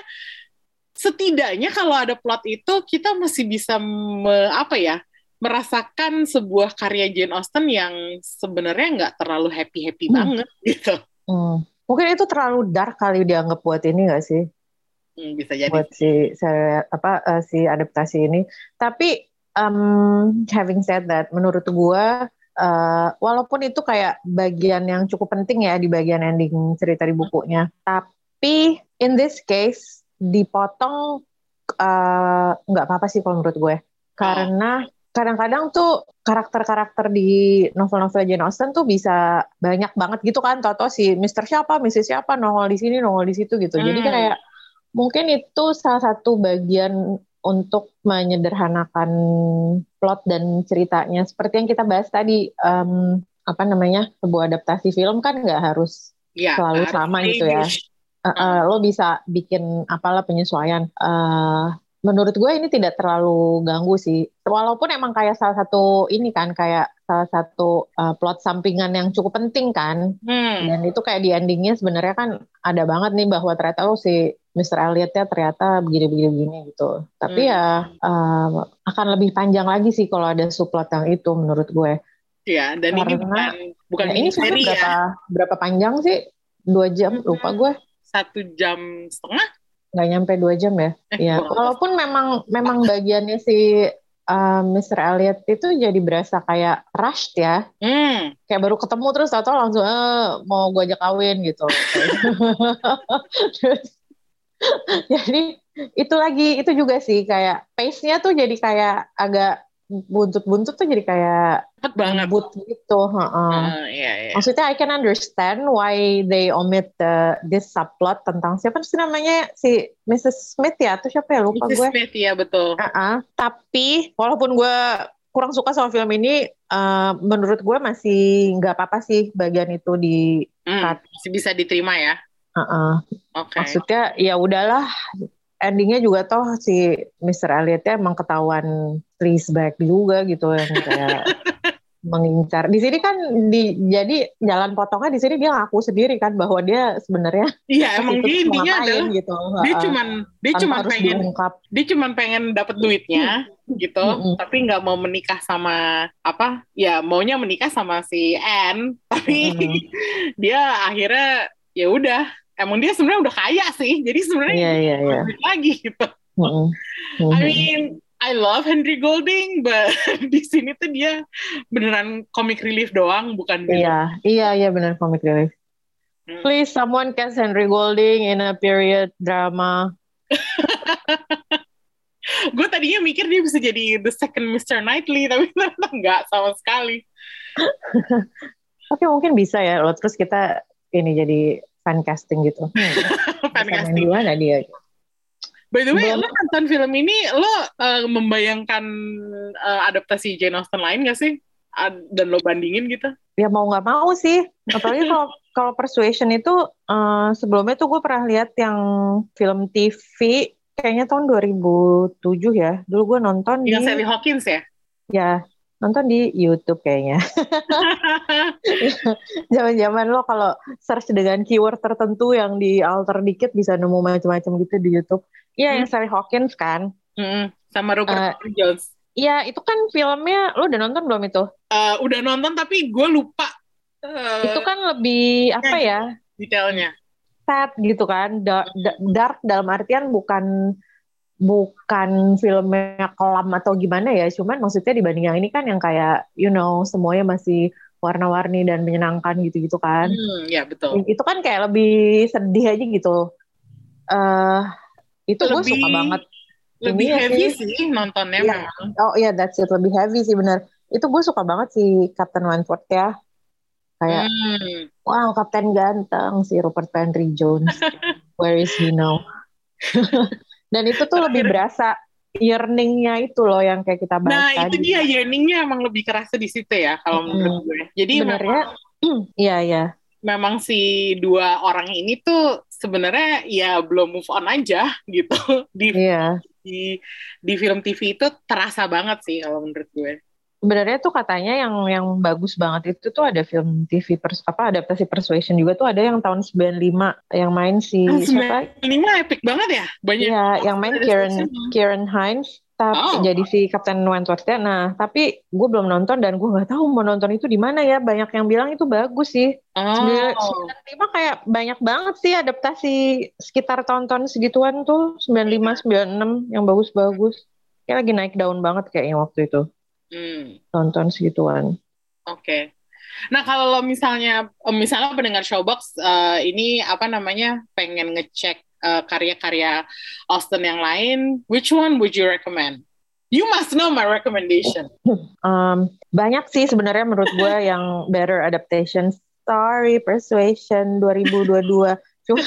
setidaknya kalau ada plot itu kita masih bisa me- apa ya? merasakan sebuah karya Jane Austen yang sebenarnya enggak terlalu happy-happy hmm. banget gitu. Hmm. Mungkin itu terlalu dark kali dianggap buat ini nggak sih? Hmm, bisa jadi. Buat si saya, apa uh, si adaptasi ini. Tapi um, having said that, menurut gue uh, walaupun itu kayak bagian yang cukup penting ya di bagian ending cerita di bukunya, tapi in this case dipotong uh, nggak apa-apa sih kalau menurut gue. Karena kadang-kadang tuh karakter-karakter di novel-novel Jane Austen tuh bisa banyak banget gitu kan, tau-tau si Mister siapa, Missus siapa, nongol di sini, nongol di situ gitu. Hmm. Jadi kayak mungkin itu salah satu bagian untuk menyederhanakan plot dan ceritanya. Seperti yang kita bahas tadi, um, apa namanya, sebuah adaptasi film kan nggak harus ya, selalu sama gitu ya. Uh, uh, lo bisa bikin apalah penyesuaian. Uh, Menurut gue ini tidak terlalu ganggu sih. Walaupun emang kayak salah satu ini kan, kayak salah satu uh, plot sampingan yang cukup penting kan. Hmm. Dan itu kayak di endingnya sebenarnya kan ada banget nih bahwa ternyata oh si Mister Elliot-nya ternyata begini-begini gitu. Tapi hmm. ya uh, akan lebih panjang lagi sih kalau ada subplot yang itu menurut gue. Iya, dan karena, ini bukan, bukan ya, ini seri berapa, ya. Berapa panjang sih? Dua jam, hmm. lupa gue. Satu jam setengah? Nggak nyampe dua jam ya, ya. Walaupun memang memang bagiannya si uh, Mister Elliot itu jadi berasa kayak rushed ya, hmm. kayak baru ketemu terus atau langsung eh, mau gue ajak kawin gitu. Terus, jadi itu lagi itu juga sih kayak pace-nya tuh jadi kayak agak buntut-buntut tuh jadi kayak cepet banget gitu. Uh, yeah, yeah. Maksudnya I can understand why they omit the, this subplot tentang siapa sih namanya si Missus Smith ya atau siapa ya lupa Missus gue. Missus Smith ya betul. Uh-uh. Tapi walaupun gue kurang suka sama film ini, uh, menurut gue masih nggak apa-apa sih bagian itu di hmm, masih bisa diterima ya. Uh-uh. Okay. Maksudnya ya udahlah. Endingnya juga toh si Mister Elliot-nya emang ketahuan Fleabag juga gitu yang kayak mengincar. Di sini kan di, jadi jalan potongnya di sini dia ngaku sendiri kan bahwa dia sebenarnya iya emang dia intinya adalah gitu. Dia cuman dia cuman pengen diungkap. Dia cuman pengen dapat duitnya gitu, mm-hmm. tapi nggak mau menikah sama apa? Ya maunya menikah sama si Anne, tapi mm-hmm. dia akhirnya ya udah. Emang dia sebenarnya udah kaya sih, jadi sebenarnya yeah, yeah, yeah. lagi gitu. Mm-hmm. Mm-hmm. I mean, I love Henry Golding, but di sini tuh dia beneran comic relief doang, bukan? Iya, iya, iya bener comic relief. Mm. Please, someone cast Henry Golding in a period drama. Gue tadinya mikir dia bisa jadi the second Mister Knightley, tapi ternyata nggak sama sekali. Tapi mungkin bisa ya, loh. Terus kita ini jadi fan casting gitu. Hmm. Fan casting gimana dia? By the way, belum. Lo nonton film ini, lo uh, membayangkan uh, adaptasi Jane Austen lain nggak sih? Ad- dan lo bandingin gitu? Ya mau nggak mau sih. Apalagi kalau kalau Persuasion itu uh, sebelumnya tuh gue pernah lihat yang film T V, kayaknya tahun dua ribu tujuh ya. Dulu gue nonton yang di Sally Hawkins ya. Ya. nonton di YouTube kayaknya. Zaman-zaman lo kalau search dengan keyword tertentu yang di-alter dikit bisa nemu macam-macam gitu di YouTube. Iya, hmm. yang Sally Hawkins kan. Hmm. Sama Robert uh, Jones. Iya, itu kan filmnya lo udah nonton belum itu? Uh, udah nonton tapi gue lupa. Uh, itu kan lebih apa ya? Detailnya. Sad gitu kan, da- da- dark dalam artian bukan... bukan filmnya kelam atau gimana ya, cuman maksudnya dibanding yang ini kan yang kayak you know semuanya masih warna-warni dan menyenangkan gitu-gitu kan. Hmm, ya betul. Itu kan kayak lebih sedih aja gitu. Uh, itu gue suka banget. Lebih ini heavy sih, sih nontonnya ya. Memang. Oh iya yeah, that's it, lebih heavy sih benar. Itu gue suka banget si Captain Wentworth ya. Kayak hmm. wow Captain ganteng si Robert Henry Jones. Where is he now? Dan itu tuh lebih berasa yearningnya itu loh yang kayak kita bahas nah, tadi. Nah itu dia yearningnya emang lebih kerasa di situ ya kalau hmm. menurut gue. Jadi sebenarnya, iya ya. Memang si dua orang ini tuh sebenarnya ya belum move on aja gitu di, yeah. di di film T V itu terasa banget sih kalau menurut gue. Sebenarnya tuh katanya yang yang bagus banget itu tuh ada film T V pers, apa adaptasi Persuasion juga tuh ada yang tahun sembilan puluh lima yang main si ah, siapa? sembilan puluh lima epic banget ya. Banyak. Ya, yang main Kieran Kieran Hines tapi oh. jadi si Captain Wentworth. Nah, tapi gue belum nonton dan gue enggak tahu mau nonton itu di mana ya. Banyak yang bilang itu bagus sih. Oh. sembilan puluh lima kayak banyak banget sih adaptasi sekitar tahun-tahun segituan tuh sembilan puluh lima sembilan puluh enam yang bagus-bagus. Kayak lagi naik daun banget kayaknya waktu itu. Hmm. Tonton segituan. Oke. Okay. Nah kalau misalnya misalnya pendengar Showbox uh, ini apa namanya pengen ngecek uh, karya-karya Austen yang lain, which one would you recommend? You must know my recommendation. Um, banyak sih sebenarnya menurut gue yang better adaptation. Sorry, Persuasion dua ribu dua puluh dua.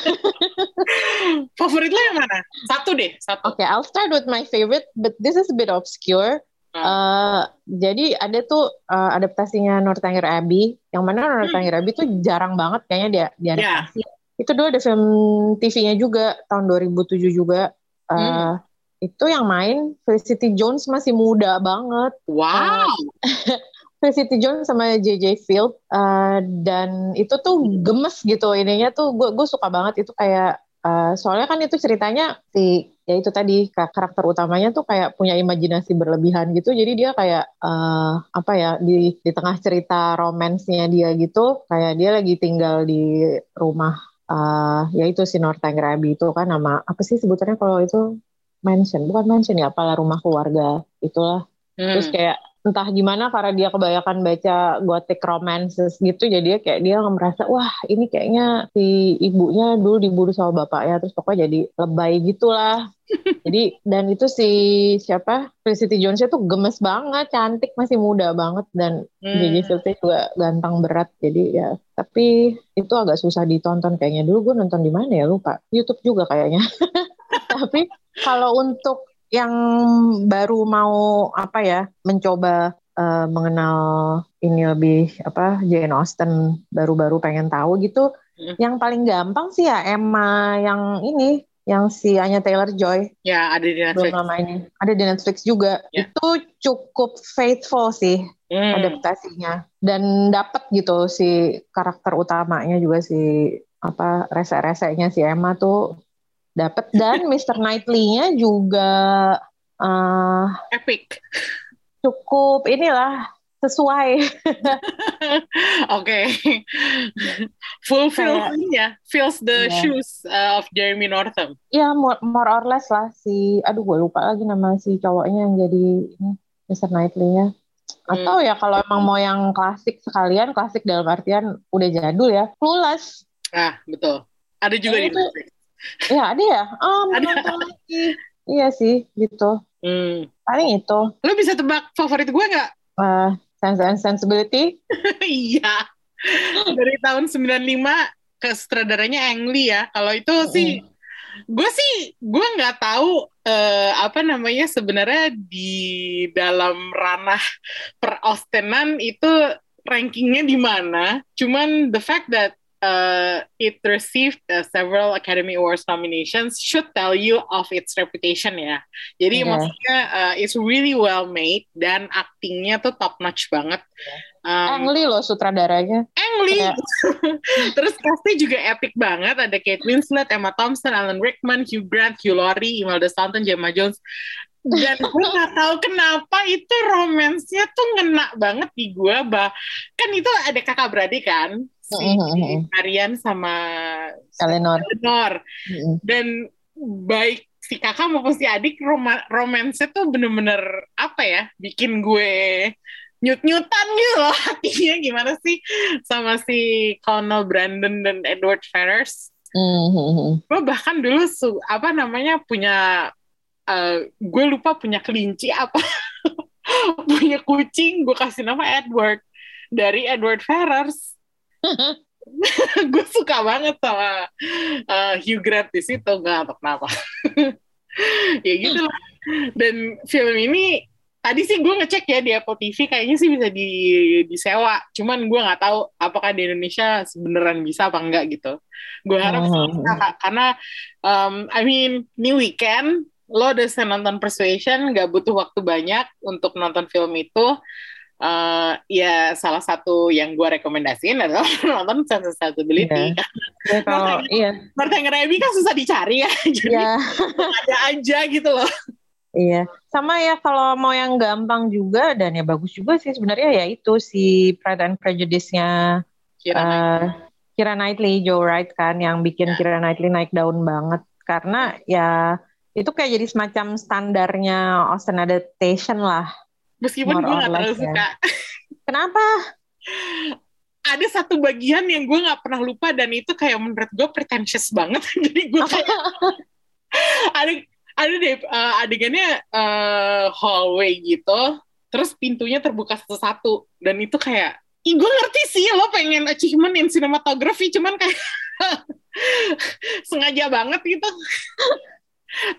Favorit lo yang mana? Satu deh, satu. Oke, okay, I'll start with my favorite, but this is a bit obscure. Uh, jadi ada tuh uh, adaptasinya Northanger Abbey, yang mana Northanger hmm. Abbey tuh jarang banget kayaknya dia diadaptasi. Yeah. Itu dulu ada film T V-nya juga tahun dua ribu tujuh juga. Uh, hmm. Itu yang main Felicity Jones masih muda banget. Wow. Uh, Felicity Jones sama J J Field uh, dan itu tuh gemes gitu ininya tuh gue gue suka banget itu kayak uh, soalnya kan itu ceritanya si ya itu tadi karakter utamanya tuh kayak punya imajinasi berlebihan gitu jadi dia kayak uh, apa ya di di tengah cerita romansnya dia gitu kayak dia lagi tinggal di rumah uh, ya itu si Northanger Abbey itu kan nama apa sih sebutannya kalau itu mansion bukan mansion ya apalah rumah keluarga itulah hmm. terus kayak entah gimana karena dia kebanyakan baca gothic romances gitu jadi kayak dia merasa wah ini kayaknya si ibunya dulu diburu sama bapaknya terus pokoknya jadi lebay gitulah jadi dan itu si siapa Felicity Jones-nya tuh gemes banget cantik masih muda banget dan hmm. J J Field-nya juga ganteng berat jadi ya tapi itu agak susah ditonton kayaknya dulu gue nonton di mana ya lupa YouTube juga kayaknya tapi kalau untuk yang baru mau apa ya mencoba uh, mengenal ini lebih apa Jane Austen baru-baru pengen tahu gitu mm. yang paling gampang sih ya Emma yang ini yang si Anya Taylor-Joy ya ada di Netflix ada di Netflix juga yeah. Itu cukup faithful sih mm. adaptasinya dan dapat gitu si karakter utamanya juga si apa rese-resenya si Emma tuh dapat dan mister Knightley-nya juga uh, epic cukup inilah sesuai oke fulfillment-nya fills the yeah. shoes uh, of Jeremy Northam ya yeah, more, more or less lah si aduh gue lupa lagi nama si cowoknya yang jadi ini mister Knightley-nya atau hmm. ya kalau emang mau yang klasik sekalian klasik dalam artian udah jadul ya Clueless ah betul ada juga di Netflix ya ada ya oh, nonton lagi iya sih gitu hmm. paling itu lo bisa tebak favorit gue nggak uh, Sense and Sensibility iya dari tahun sembilan puluh lima ke sutradaranya Ang Lee ya kalau itu mm. sih gue sih gue nggak tahu uh, apa namanya sebenarnya di dalam ranah per Austenan itu rankingnya di mana cuman the fact that uh, it received uh, several Academy Awards nominations should tell you of its reputation ya. Jadi yeah. maksudnya uh, it's really well made dan aktingnya tuh top notch banget. Um, Ang Lee loh sutradaranya. Ang Lee. Yeah. Terus pasti juga epic banget, ada Kate Winslet, Emma Thompson, Alan Rickman, Hugh Grant, Hugh Laurie, Imelda Staunton, Gemma Jones. Dan gue gak tahu kenapa itu romansnya tuh ngena banget di gue. Bah, kan itu ada kakak beradik kan, si Marian sama Eleanor. Eleanor. Dan baik si kakak maupun si adik, rom- romansnya tuh bener-bener apa ya, bikin gue nyut-nyutan gitu loh hatinya. Gimana sih sama si Colonel Brandon dan Edward Ferrars. Gue bahkan dulu su- apa namanya punya Uh, gue lupa punya kelinci apa punya kucing, gue kasih nama Edward dari Edward Ferrars. Gue suka banget sama uh, Hugh Grant di situ, nggak tahu kenapa. Ya gitu lah. Dan film ini tadi sih gue ngecek ya di Apple T V, kayaknya sih bisa di disewa, cuman gue nggak tahu apakah di Indonesia beneran bisa apa enggak gitu. Gue harap mm-hmm. bisa, karena um, I mean ini weekend lo udah selesai nonton Persuasion, gak butuh waktu banyak untuk nonton film itu. Uh, ya salah satu yang gue rekomendasiin adalah nonton Sense and Sensibility. Yeah. Northanger yeah. Abbey kan susah dicari ya, jadi yeah. ada aja gitu loh. Iya, sama ya kalau mau yang gampang juga dan ya bagus juga sih sebenarnya ya itu si Pride and Prejudice-nya Keira uh, Keira Knightley, Joe Wright kan yang bikin yeah. Keira Knightley naik daun banget karena ya itu kayak jadi semacam standarnya Austen adaptation lah. Meskipun gue gak terlalu suka. Kenapa? Ada satu bagian yang gue gak pernah lupa dan itu kayak menurut gue pretentious banget. Jadi gue kayak ada ada deh uh, adegannya uh, hallway gitu. Terus pintunya terbuka satu-satu dan itu kayak, ih gue ngerti sih lo pengen achievement in cinematography, cuman kayak sengaja banget gitu.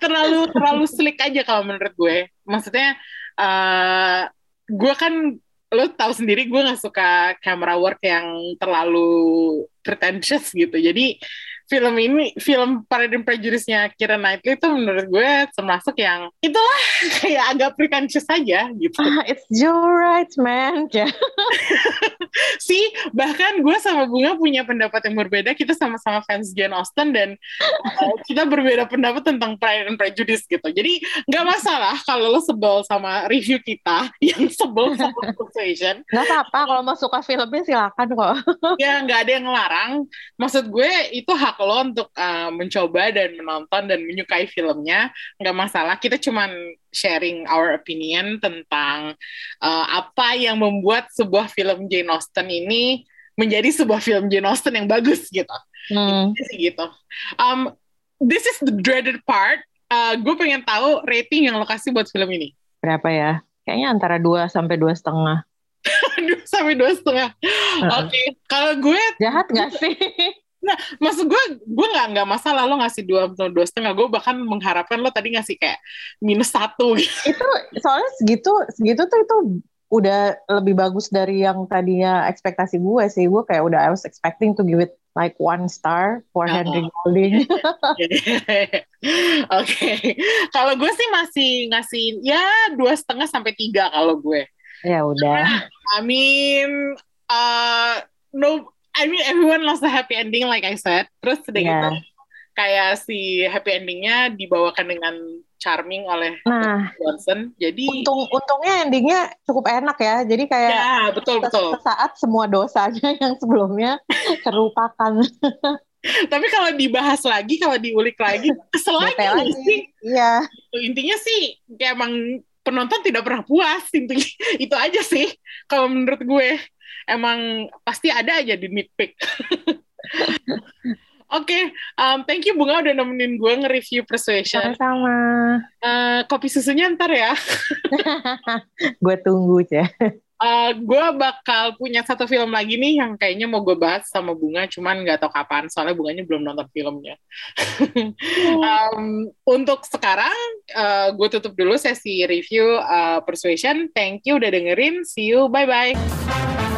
terlalu terlalu slick aja kalau menurut gue. Maksudnya uh, gue kan lo tahu sendiri gue nggak suka camera work yang terlalu pretentious gitu. Jadi film ini, film Pride and Prejudice-nya Keira Knightley itu menurut gue termasuk yang itulah kayak agak pretentious aja gitu. Uh, it's your right man. Si bahkan gue sama Bunga punya pendapat yang berbeda. Kita sama-sama fans Jane Austen dan uh, kita berbeda pendapat tentang Pride and Prejudice gitu. Jadi nggak masalah kalau lo sebel sama review kita yang sebel sama Persuasion. Nggak apa-apa, kalau mau suka filmnya silakan kok. Ya nggak ada yang ngelarang. Maksud gue itu hak lo untuk uh, mencoba dan menonton dan menyukai filmnya, nggak masalah. Kita cuman sharing our opinion tentang uh, apa yang membuat sebuah film Jane Austen ini menjadi sebuah film Jane Austen yang bagus gitu. Hmm. Gitu. Um, this is the dreaded part. Uh, gue pengen tahu rating yang lo kasih buat film ini. Berapa ya? Kayaknya antara dua sampai dua koma lima. dua sampai dua koma lima. Oke, kalau gue jahat nggak sih? Nah, maksud gue, gue gak, gak masalah lo ngasih dua, dua setengah. Gue bahkan mengharapkan lo tadi ngasih kayak minus satu gitu. Itu, soalnya segitu segitu tuh itu udah lebih bagus dari yang tadinya ekspektasi gue sih. Gue kayak udah, I was expecting to give it like one star for oh. Henry Golding. Oke, kalau gue sih masih ngasih ya dua setengah sampai tiga kalau gue. Ya udah, I mean uh, no I mean everyone loves the happy ending like I said. Terus sedikit yeah. kayak si happy endingnya dibawakan dengan charming oleh nah, Johnson. Jadi untung untungnya endingnya cukup enak ya. Jadi kayak yeah, betul, betul. Saat semua dosanya yang sebelumnya terlupakan. Tapi kalau dibahas lagi, kalau diulik lagi, kesel lagi, lagi sih. Iya. Intinya sih emang penonton tidak pernah puas. Intinya itu aja sih kalau menurut gue. Emang pasti ada aja di nitpick. Oke, okay, um, thank you Bunga udah nemenin gue nge-review Persuasion. Sama-sama. Uh, kopi susunya ntar ya. Gue tunggu aja. Uh, gue bakal punya satu film lagi nih yang kayaknya mau gue bahas sama Bunga, cuman gak tau kapan, soalnya Bunganya belum nonton filmnya. um, untuk sekarang, uh, gue tutup dulu sesi review uh, Persuasion. Thank you udah dengerin, see you, bye-bye.